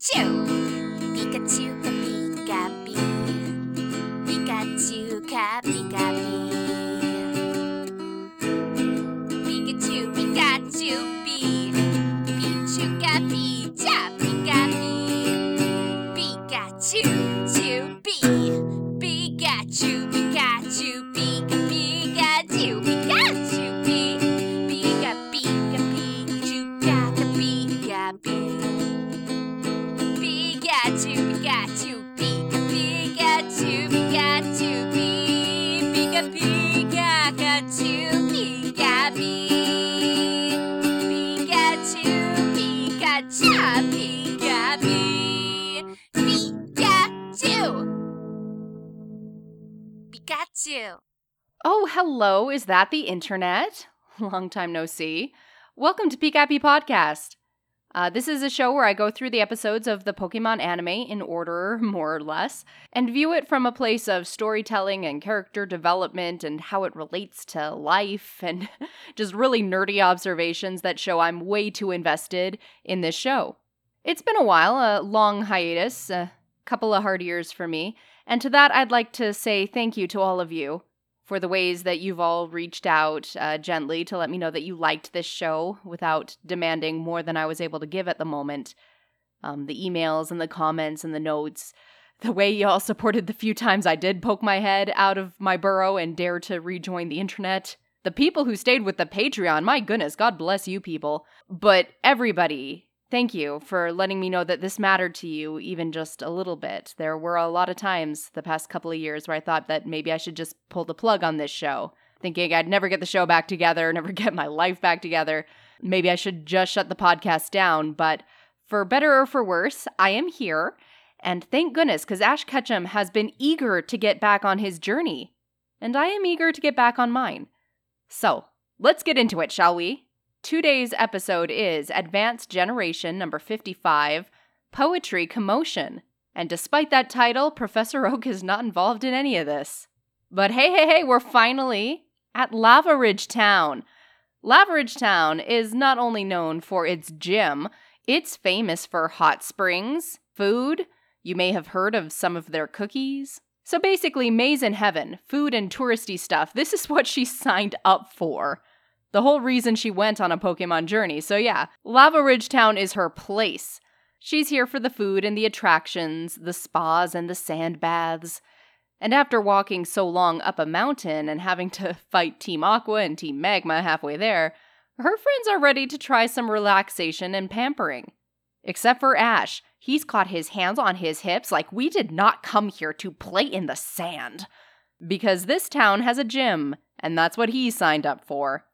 Pikachu, Pikappy, Pikachu, Pikappy, Pikachu, Pikachu, P, Pichu, Cappy, Chappy, Cappy, Pikachu, Chu, P, Pikachu, Pikachu, Pika, Pikachu, Pikachu, P, Pika, Pika, Pichu, Kaka, Pika, Pikachu, Pikachu, Pika, Pikachu, Pikachu, P, Pika, Pika, Pikachu, Pika, P. Pikachu. Oh, hello. Is that the internet? Long time no see. Welcome to Pikappy Podcast. This is a show where I go through the episodes of the Pokemon anime in order, more or less, and view it from a place of storytelling and character development and how it relates to life and just really nerdy observations that show I'm way too invested in this show. It's been a while, a long hiatus, a couple of hard years for me. And to that, I'd like to say thank you to all of you for the ways that you've all reached out gently to let me know that you liked this show without demanding more than I was able to give at the moment. The emails and the comments and the notes, the way you all supported the few times I did poke my head out of my burrow and dare to rejoin the internet. The people who stayed with the Patreon, my goodness, God bless you people. But everybody, thank you for letting me know that this mattered to you even just a little bit. There were a lot of times the past couple of years where I thought that maybe I should just pull the plug on this show, thinking I'd never get the show back together, never get my life back together. Maybe I should just shut the podcast down, but for better or for worse, I am here, and thank goodness, because Ash Ketchum has been eager to get back on his journey, and I am eager to get back on mine. So, let's get into it, shall we? Today's episode is Advanced Generation number 55, Poetry Commotion. And despite that title, Professor Oak is not involved in any of this. But hey, we're finally at Lava Ridge Town. Lava Ridge Town is not only known for its gym, it's famous for hot springs, food. You may have heard of some of their cookies. So basically, May's in heaven, food and touristy stuff. This is what she signed up for. The whole reason she went on a Pokemon journey. So yeah, Lava Ridge Town is her place. She's here for the food and the attractions, the spas and the sand baths. And after walking so long up a mountain and having to fight Team Aqua and Team Magma halfway there, her friends are ready to try some relaxation and pampering. Except for Ash. He's caught his hands on his hips like we did not come here to play in the sand. Because this town has a gym, and that's what he signed up for.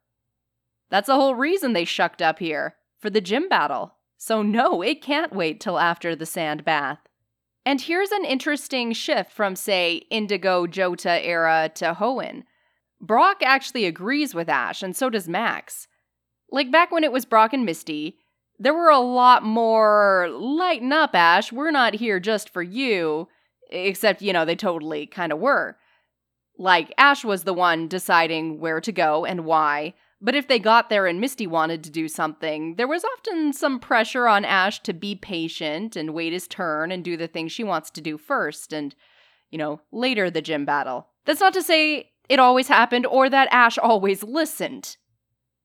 That's the whole reason they shucked up here, for the gym battle. So no, it can't wait till after the sand bath. And here's an interesting shift from, say, Indigo Johto era to Hoenn. Brock actually agrees with Ash, and so does Max. Like back when it was Brock and Misty, there were a lot more, lighten up, Ash, we're not here just for you. Except, they totally kind of were. Like, Ash was the one deciding where to go and why. But if they got there and Misty wanted to do something, there was often some pressure on Ash to be patient and wait his turn and do the thing she wants to do first and, later the gym battle. That's not to say it always happened or that Ash always listened.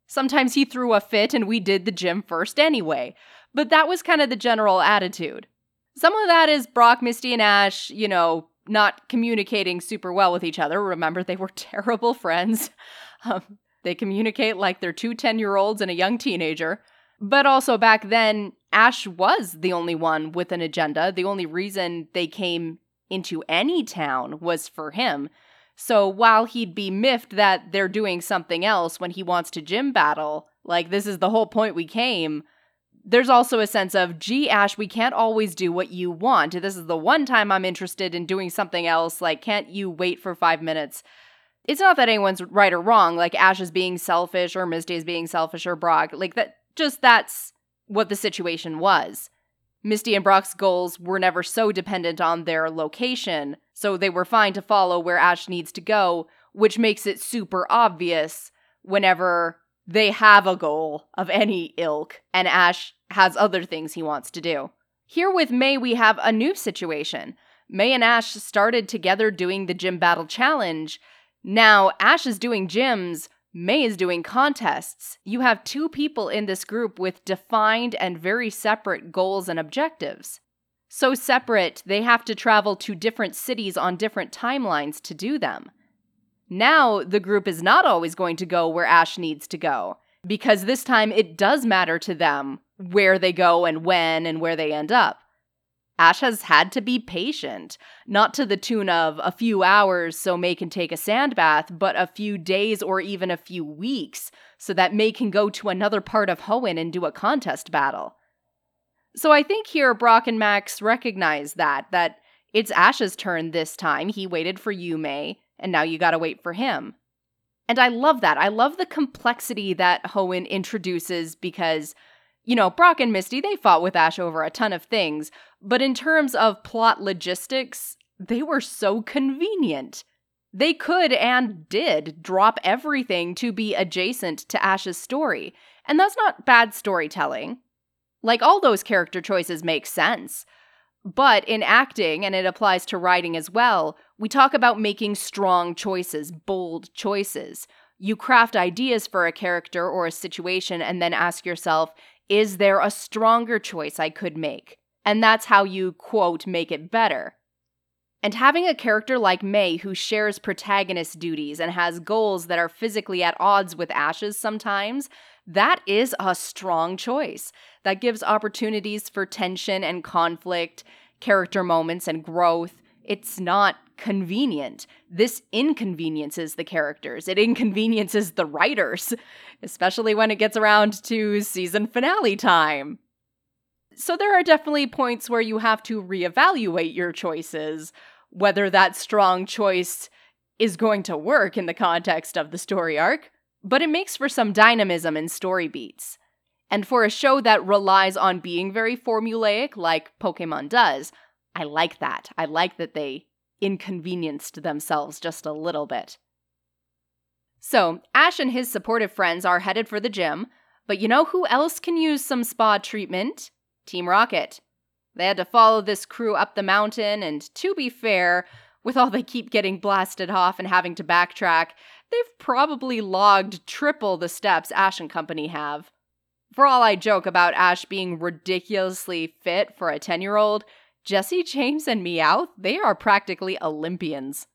Sometimes he threw a fit and we did the gym first anyway, but that was kind of the general attitude. Some of that is Brock, Misty, and Ash, not communicating super well with each other. Remember, they were terrible friends. They communicate like they're two 10-year-olds and a young teenager. But also back then, Ash was the only one with an agenda. The only reason they came into any town was for him. So while he'd be miffed that they're doing something else when he wants to gym battle, like this is the whole point we came, there's also a sense of, gee, Ash, we can't always do what you want. This is the one time I'm interested in doing something else. Like, can't you wait for 5 minutes? It's not that anyone's right or wrong, like Ash is being selfish or Misty is being selfish or Brock. Like, that's what the situation was. Misty and Brock's goals were never so dependent on their location, so they were fine to follow where Ash needs to go, which makes it super obvious whenever they have a goal of any ilk and Ash has other things he wants to do. Here with May, we have a new situation. May and Ash started together doing the gym battle challenge. Now, Ash is doing gyms, May is doing contests. You have two people in this group with defined and very separate goals and objectives. So separate, they have to travel to different cities on different timelines to do them. Now, the group is not always going to go where Ash needs to go, because this time it does matter to them where they go and when and where they end up. Ash has had to be patient, not to the tune of a few hours so May can take a sand bath, but a few days or even a few weeks so that May can go to another part of Hoenn and do a contest battle. So I think here Brock and Max recognize that it's Ash's turn this time. He waited for you, May, and now you gotta wait for him. And I love that. I love the complexity that Hoenn introduces because, you know, Brock and Misty, they fought with Ash over a ton of things, but in terms of plot logistics, they were so convenient. They could and did drop everything to be adjacent to Ash's story, and that's not bad storytelling. Like, all those character choices make sense. But in acting, and it applies to writing as well, we talk about making strong choices, bold choices. You craft ideas for a character or a situation and then ask yourself, is there a stronger choice I could make? And that's how you, quote, make it better. And having a character like May who shares protagonist duties and has goals that are physically at odds with Ash's sometimes, that is a strong choice. That gives opportunities for tension and conflict, character moments and growth. It's not convenient. This inconveniences the characters. It inconveniences the writers, especially when it gets around to season finale time. So there are definitely points where you have to reevaluate your choices, whether that strong choice is going to work in the context of the story arc, but it makes for some dynamism in story beats. And for a show that relies on being very formulaic like Pokemon does, I like that. I like that they inconvenienced themselves just a little bit. So, Ash and his supportive friends are headed for the gym, but you know who else can use some spa treatment? Team Rocket. They had to follow this crew up the mountain, and to be fair, with all they keep getting blasted off and having to backtrack, they've probably logged triple the steps Ash and company have. For all I joke about Ash being ridiculously fit for a 10-year-old, Jesse, James, and Meowth, they are practically Olympians.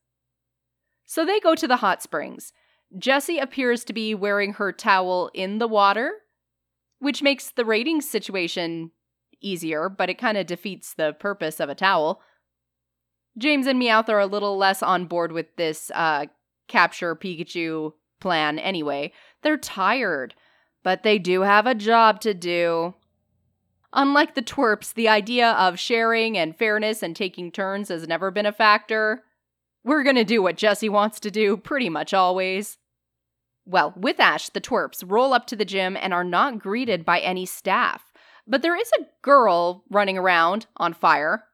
So they go to the hot springs. Jesse appears to be wearing her towel in the water, which makes the rating situation easier, but it kind of defeats the purpose of a towel. James and Meowth are a little less on board with this capture Pikachu plan anyway. They're tired, but they do have a job to do. Unlike the twerps, the idea of sharing and fairness and taking turns has never been a factor. We're gonna do what Jesse wants to do pretty much always. Well, with Ash, the twerps roll up to the gym and are not greeted by any staff. But there is a girl running around on fire.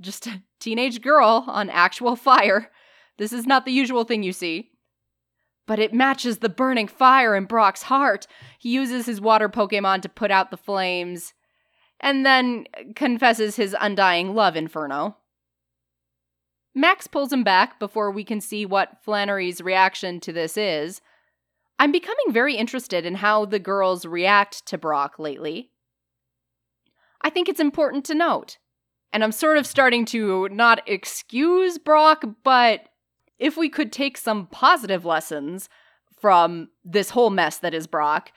Just a teenage girl on actual fire. This is not the usual thing you see. But it matches the burning fire in Brock's heart. He uses his water Pokemon to put out the flames, and then confesses his undying love, Inferno. Max pulls him back before we can see what Flannery's reaction to this is. I'm becoming very interested in how the girls react to Brock lately. I think it's important to note, and I'm sort of starting to not excuse Brock, but if we could take some positive lessons from this whole mess that is Brock,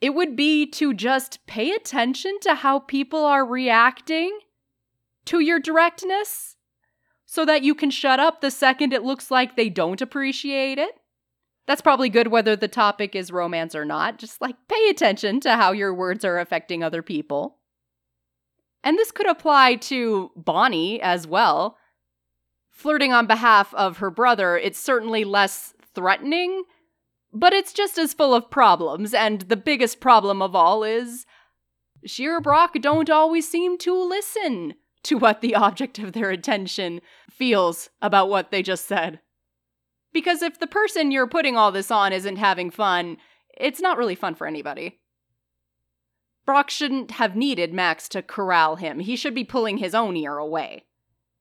it would be to just pay attention to how people are reacting to your directness so that you can shut up the second it looks like they don't appreciate it. That's probably good whether the topic is romance or not. Just like pay attention to how your words are affecting other people. And this could apply to Bonnie as well. Flirting on behalf of her brother, it's certainly less threatening, but it's just as full of problems, and the biggest problem of all is she or Brock don't always seem to listen to what the object of their attention feels about what they just said. Because if the person you're putting all this on isn't having fun, it's not really fun for anybody. Brock shouldn't have needed Max to corral him. He should be pulling his own ear away.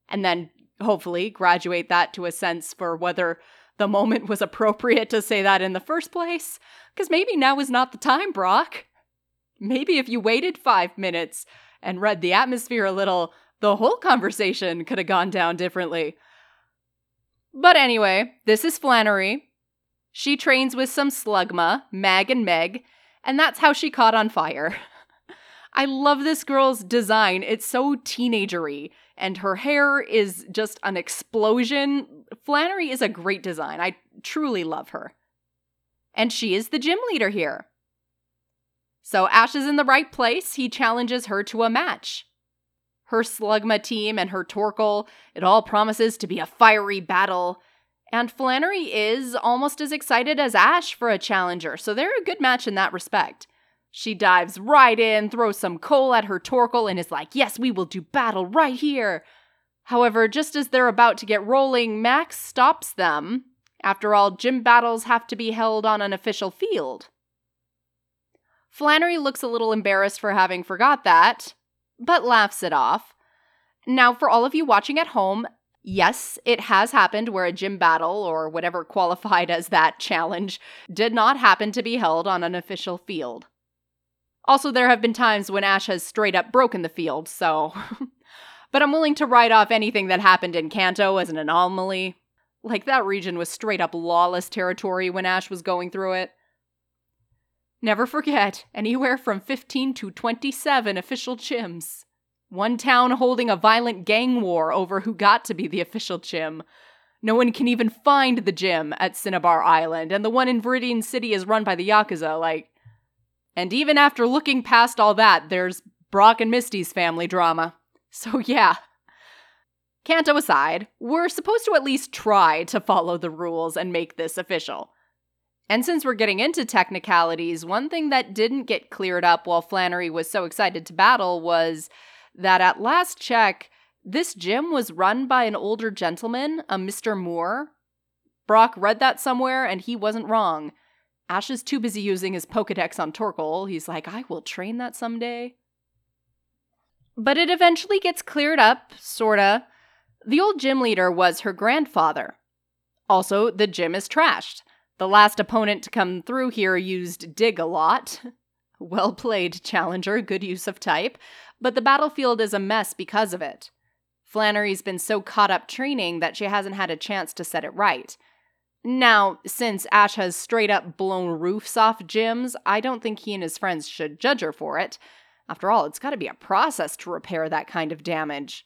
And then, hopefully, graduate that to a sense for whether the moment was appropriate to say that in the first place. Because maybe now is not the time, Brock. Maybe if you waited 5 minutes and read the atmosphere a little, the whole conversation could have gone down differently. But anyway, this is Flannery. She trains with some Slugma, Mag and Meg, and that's how she caught on fire. I love this girl's design. It's so teenagery, and her hair is just an explosion. Flannery is a great design. I truly love her. And she is the gym leader here. So Ash is in the right place. He challenges her to a match. Her Slugma team and her Torkoal, it all promises to be a fiery battle. And Flannery is almost as excited as Ash for a challenger, so they're a good match in that respect. She dives right in, throws some coal at her Torkoal, and is like, yes, we will do battle right here. However, just as they're about to get rolling, Max stops them. After all, gym battles have to be held on an official field. Flannery looks a little embarrassed for having forgot that, but laughs it off. Now, for all of you watching at home, yes, it has happened where a gym battle, or whatever qualified as that challenge, did not happen to be held on an official field. Also, there have been times when Ash has straight up broken the field, so... But I'm willing to write off anything that happened in Kanto as an anomaly. Like, that region was straight up lawless territory when Ash was going through it. Never forget, anywhere from 15 to 27 official gyms. One town holding a violent gang war over who got to be the official gym. No one can even find the gym at Cinnabar Island, and the one in Viridian City is run by the Yakuza, like... And even after looking past all that, there's Brock and Misty's family drama. So yeah. Kanto aside, we're supposed to at least try to follow the rules and make this official. And since we're getting into technicalities, one thing that didn't get cleared up while Flannery was so excited to battle was that at last check, this gym was run by an older gentleman, a Mr. Moore. Brock read that somewhere, and he wasn't wrong. Ash is too busy using his Pokedex on Torkoal. He's like, I will train that someday. But it eventually gets cleared up, sorta. The old gym leader was her grandfather. Also, the gym is trashed. The last opponent to come through here used dig a lot. Well played, challenger, good use of type, but the battlefield is a mess because of it. Flannery's been so caught up training that she hasn't had a chance to set it right. Now, since Ash has straight up blown roofs off gyms, I don't think he and his friends should judge her for it. After all, it's got to be a process to repair that kind of damage.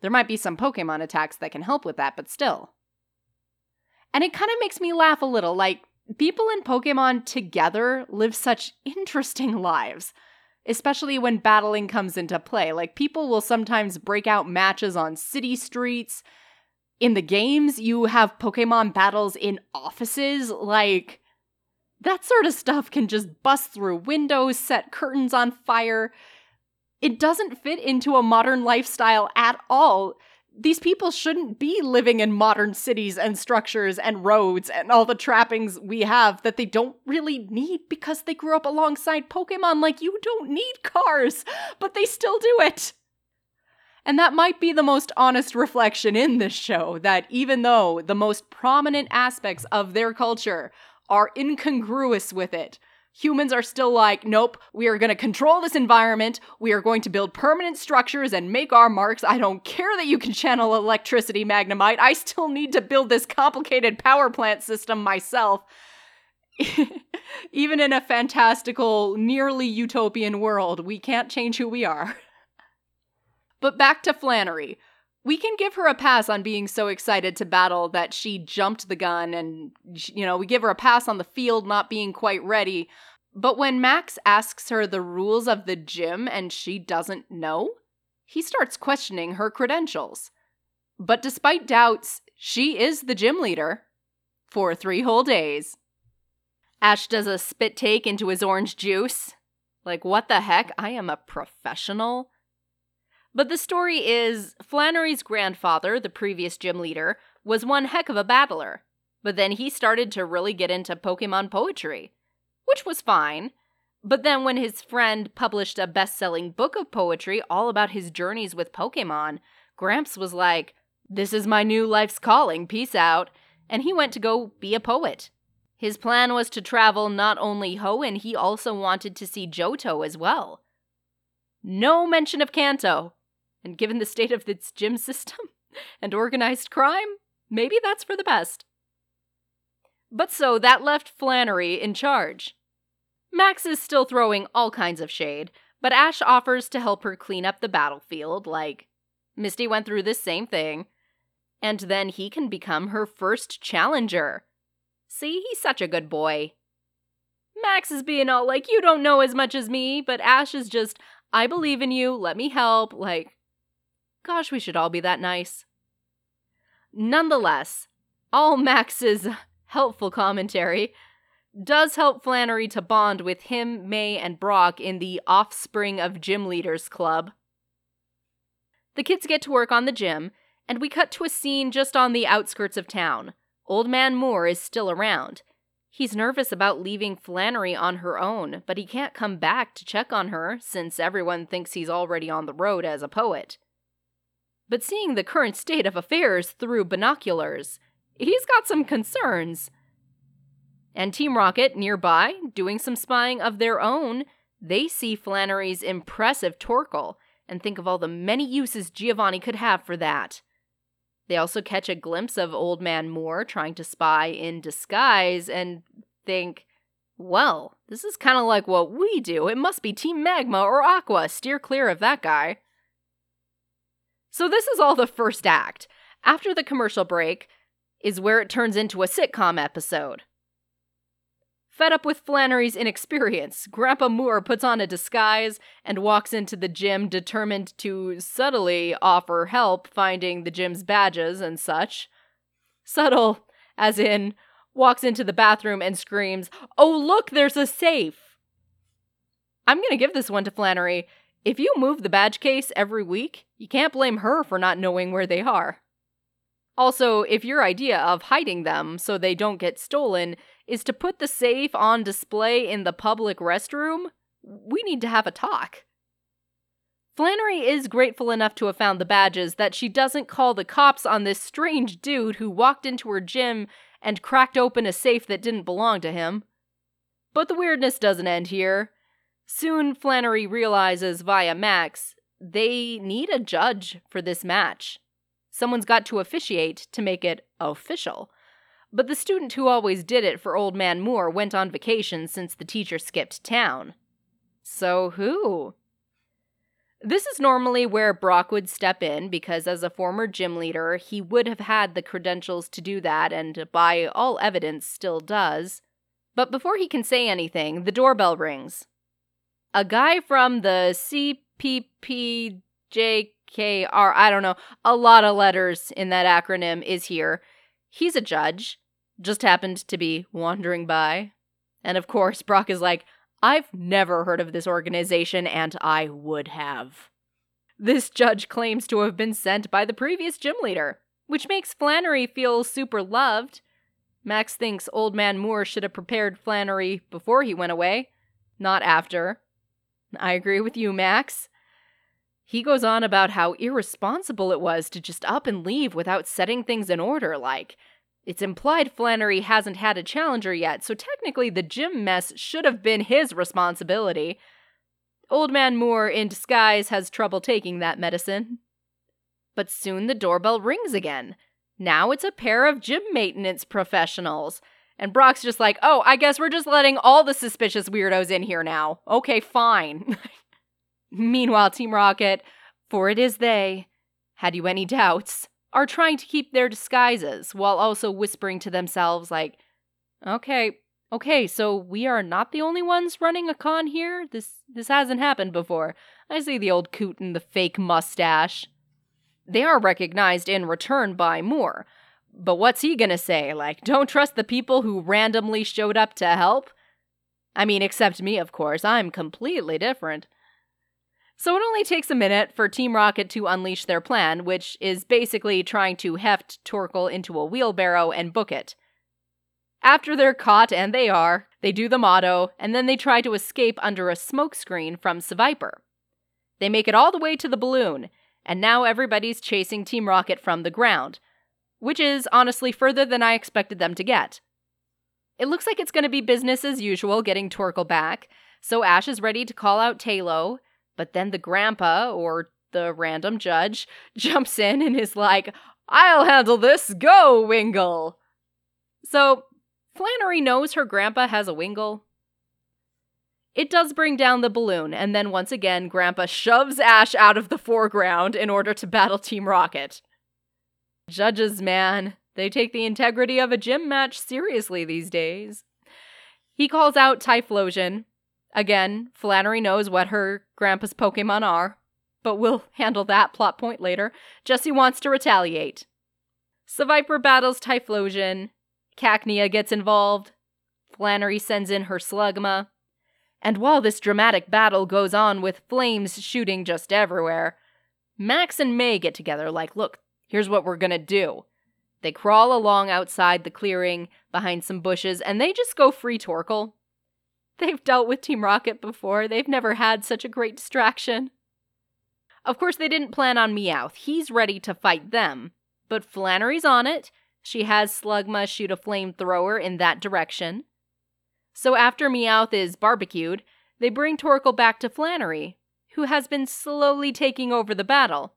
There might be some Pokemon attacks that can help with that, but still. And it kind of makes me laugh a little, like, people in Pokemon together live such interesting lives, especially when battling comes into play. Like, people will sometimes break out matches on city streets. In the games, you have Pokemon battles in offices. Like, that sort of stuff can just bust through windows, set curtains on fire. It doesn't fit into a modern lifestyle at all. These people shouldn't be living in modern cities and structures and roads and all the trappings we have that they don't really need because they grew up alongside Pokemon. Like, you don't need cars, but they still do it. And that might be the most honest reflection in this show, that even though the most prominent aspects of their culture are incongruous with it, humans are still like, nope, we are going to control this environment. We are going to build permanent structures and make our marks. I don't care that you can channel electricity, Magnemite. I still need to build this complicated power plant system myself. Even in a fantastical, nearly utopian world, we can't change who we are. But back to Flannery. We can give her a pass on being so excited to battle that she jumped the gun and, you know, we give her a pass on the field not being quite ready. But when Max asks her the rules of the gym and she doesn't know, he starts questioning her credentials. But despite doubts, she is the gym leader for 3 whole days. Ash does a spit take into his orange juice. Like, what the heck? I am a professional. But the story is, Flannery's grandfather, the previous gym leader, was one heck of a battler. But then he started to really get into Pokemon poetry, which was fine. But then when his friend published a best-selling book of poetry all about his journeys with Pokemon, Gramps was like, "This is my new life's calling, peace out," and he went to go be a poet. His plan was to travel not only Hoenn, he also wanted to see Johto as well. No mention of Kanto. And given the state of its gym system and organized crime, maybe that's for the best. But so that left Flannery in charge. Max is still throwing all kinds of shade, but Ash offers to help her clean up the battlefield, like, Misty went through this same thing, and then he can become her first challenger. See, he's such a good boy. Max is being all like, you don't know as much as me, but Ash is just, I believe in you, let me help, like, gosh, we should all be that nice. Nonetheless, all Max's helpful commentary does help Flannery to bond with him, May, and Brock in the Offspring of Gym Leaders Club. The kids get to work on the gym, and we cut to a scene just on the outskirts of town. Old Man Moore is still around. He's nervous about leaving Flannery on her own, but he can't come back to check on her since everyone thinks he's already on the road as a poet. But seeing the current state of affairs through binoculars, he's got some concerns. And Team Rocket, nearby, doing some spying of their own, they see Flannery's impressive Torkoal and think of all the many uses Giovanni could have for that. They also catch a glimpse of Old Man Moore trying to spy in disguise and think, well, this is kind of like what we do. It must be Team Magma or Aqua. Steer clear of that guy. So this is all the first act. After the commercial break is where it turns into a sitcom episode. Fed up with Flannery's inexperience, Grandpa Moore puts on a disguise and walks into the gym determined to subtly offer help finding the gym's badges and such. Subtle, as in, walks into the bathroom and screams, "Oh look, there's a safe!" I'm gonna give this one to Flannery. If you move the badge case every week, you can't blame her for not knowing where they are. Also, if your idea of hiding them so they don't get stolen is to put the safe on display in the public restroom, we need to have a talk. Flannery is grateful enough to have found the badges that she doesn't call the cops on this strange dude who walked into her gym and cracked open a safe that didn't belong to him. But the weirdness doesn't end here. Soon, Flannery realizes via Max they need a judge for this match. Someone's got to officiate to make it official. But the student who always did it for Old Man Moore went on vacation since the teacher skipped town. So who? This is normally where Brock would step in because as a former gym leader, he would have had the credentials to do that and by all evidence still does. But before he can say anything, the doorbell rings. A guy from the C-P-P-J-K-R, I don't know, a lot of letters in that acronym is here. He's a judge, just happened to be wandering by. And of course, Brock is like, I've never heard of this organization, and I would have. This judge claims to have been sent by the previous gym leader, which makes Flannery feel super loved. Max thinks Old Man Moore should have prepared Flannery before he went away, not after. I agree with you, Max. He goes on about how irresponsible it was to just up and leave without setting things in order, like, it's implied Flannery hasn't had a challenger yet, so technically the gym mess should have been his responsibility. Old Man Moore in disguise has trouble taking that medicine. But soon the doorbell rings again. Now it's a pair of gym maintenance professionals. And Brock's just like, oh, I guess we're just letting all the suspicious weirdos in here now. Okay, fine. Meanwhile, Team Rocket, for it is they, had you any doubts, are trying to keep their disguises while also whispering to themselves like, okay, so we are not the only ones running a con here? This hasn't happened before. I see the old coot and the fake mustache. They are recognized in return by Moore. But what's he gonna say? Like, don't trust the people who randomly showed up to help? I mean, except me, of course. I'm completely different. So it only takes a minute for Team Rocket to unleash their plan, which is basically trying to heft Torkoal into a wheelbarrow and book it. After they're caught, and they are, they do the motto, and then they try to escape under a smokescreen from Seviper. They make it all the way to the balloon, and now everybody's chasing Team Rocket from the ground, which is honestly further than I expected them to get. It looks like it's going to be business as usual getting Torkoal back, so Ash is ready to call out Taylo, but then the grandpa, or the random judge, jumps in and is like, "I'll handle this, go Wingull!" So, Flannery knows her grandpa has a Wingull. It does bring down the balloon, and then once again, Grandpa shoves Ash out of the foreground in order to battle Team Rocket. Judges, man. They take the integrity of a gym match seriously these days. He calls out Typhlosion. Again, Flannery knows what her grandpa's Pokemon are, but we'll handle that plot point later. Jessie wants to retaliate. Seviper battles Typhlosion. Cacnea gets involved. Flannery sends in her Slugma. And while this dramatic battle goes on with flames shooting just everywhere, Max and May get together like, look, here's what we're gonna do. They crawl along outside the clearing behind some bushes, and they just go free Torkoal. They've dealt with Team Rocket before. They've never had such a great distraction. Of course, they didn't plan on Meowth. He's ready to fight them. But Flannery's on it. She has Slugma shoot a flamethrower in that direction. So after Meowth is barbecued, they bring Torkoal back to Flannery, who has been slowly taking over the battle.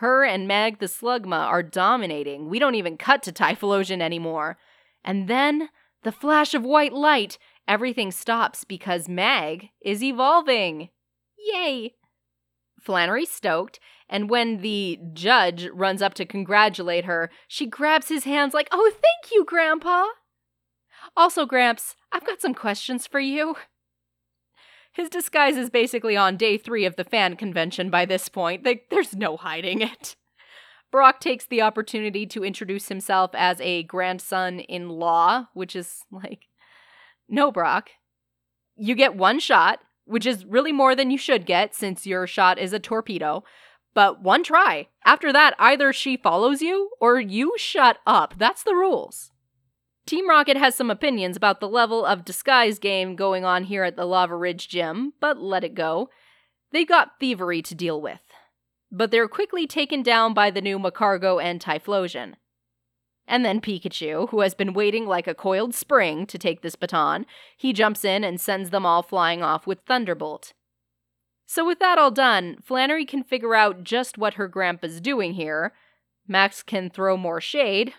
Her and Mag the Slugma are dominating. We don't even cut to Typhlosion anymore. And then, the flash of white light, everything stops because Mag is evolving. Yay! Flannery's stoked, and when the judge runs up to congratulate her, she grabs his hands like, "Oh, thank you, Grandpa!" Also, Gramps, I've got some questions for you. His disguise is basically on day 3 of the fan convention by this point. There's no hiding it. Brock takes the opportunity to introduce himself as a grandson-in-law, which is like, no, Brock. You get one shot, which is really more than you should get since your shot is a torpedo, but one try. After that, either she follows you or you shut up. That's the rules. Team Rocket has some opinions about the level of disguise game going on here at the Lava Ridge Gym, but let it go. They've got thievery to deal with. But they're quickly taken down by the new Macargo and Typhlosion. And then Pikachu, who has been waiting like a coiled spring to take this baton, he jumps in and sends them all flying off with Thunderbolt. So with that all done, Flannery can figure out just what her grandpa's doing here. Max can throw more shade.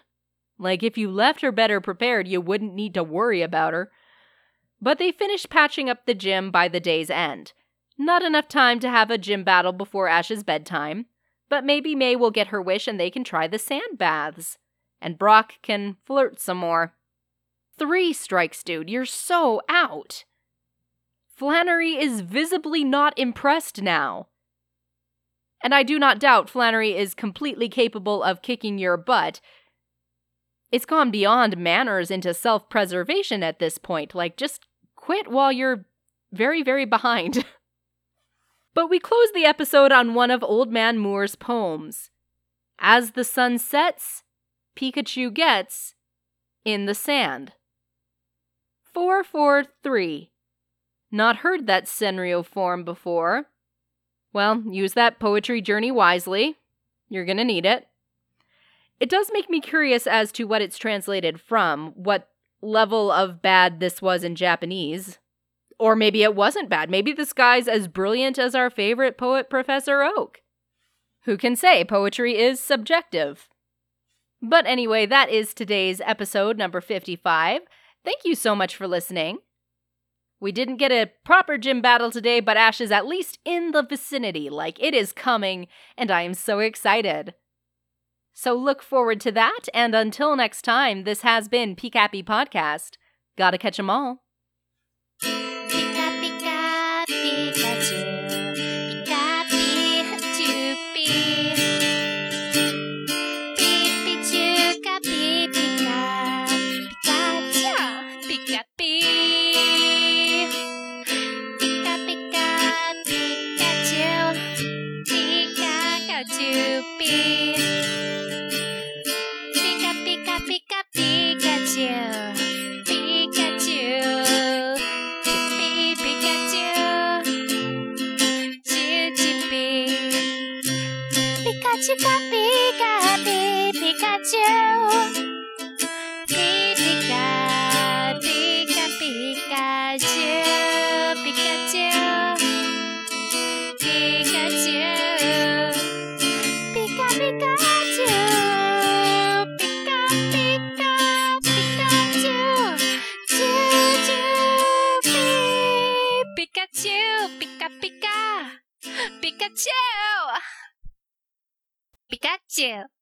Like, if you left her better prepared, you wouldn't need to worry about her. But they finished patching up the gym by the day's end. Not enough time to have a gym battle before Ash's bedtime, but maybe May will get her wish and they can try the sand baths. And Brock can flirt some more. 3 strikes, dude. You're so out. Flannery is visibly not impressed now. And I do not doubt Flannery is completely capable of kicking your butt. It's gone beyond manners into self-preservation at this point. Like, just quit while you're very, very behind. But we close the episode on one of Old Man Moore's poems. As the sun sets, Pikachu gets in the sand. 443. Not heard that Senryu form before. Well, use that poetry journey wisely. You're gonna need it. It does make me curious as to what it's translated from, what level of bad this was in Japanese. Or maybe it wasn't bad. Maybe this guy's as brilliant as our favorite poet, Professor Oak. Who can say? Poetry is subjective. But anyway, that is today's episode, number 55. Thank you so much for listening. We didn't get a proper gym battle today, but Ash is at least in the vicinity. Like, it is coming, and I am so excited. So look forward to that, and until next time, this has been Pikappy Podcast. Gotta catch 'em all. Pika, Pika, Pikachu. Pika, Pikachu, Pikachu, Pikachu, Pikachu, Pikachu, Pikachu, Pikachu. Pikachu. Pikappy. Pikachu, Pikappy, Pikachu. Pikachu!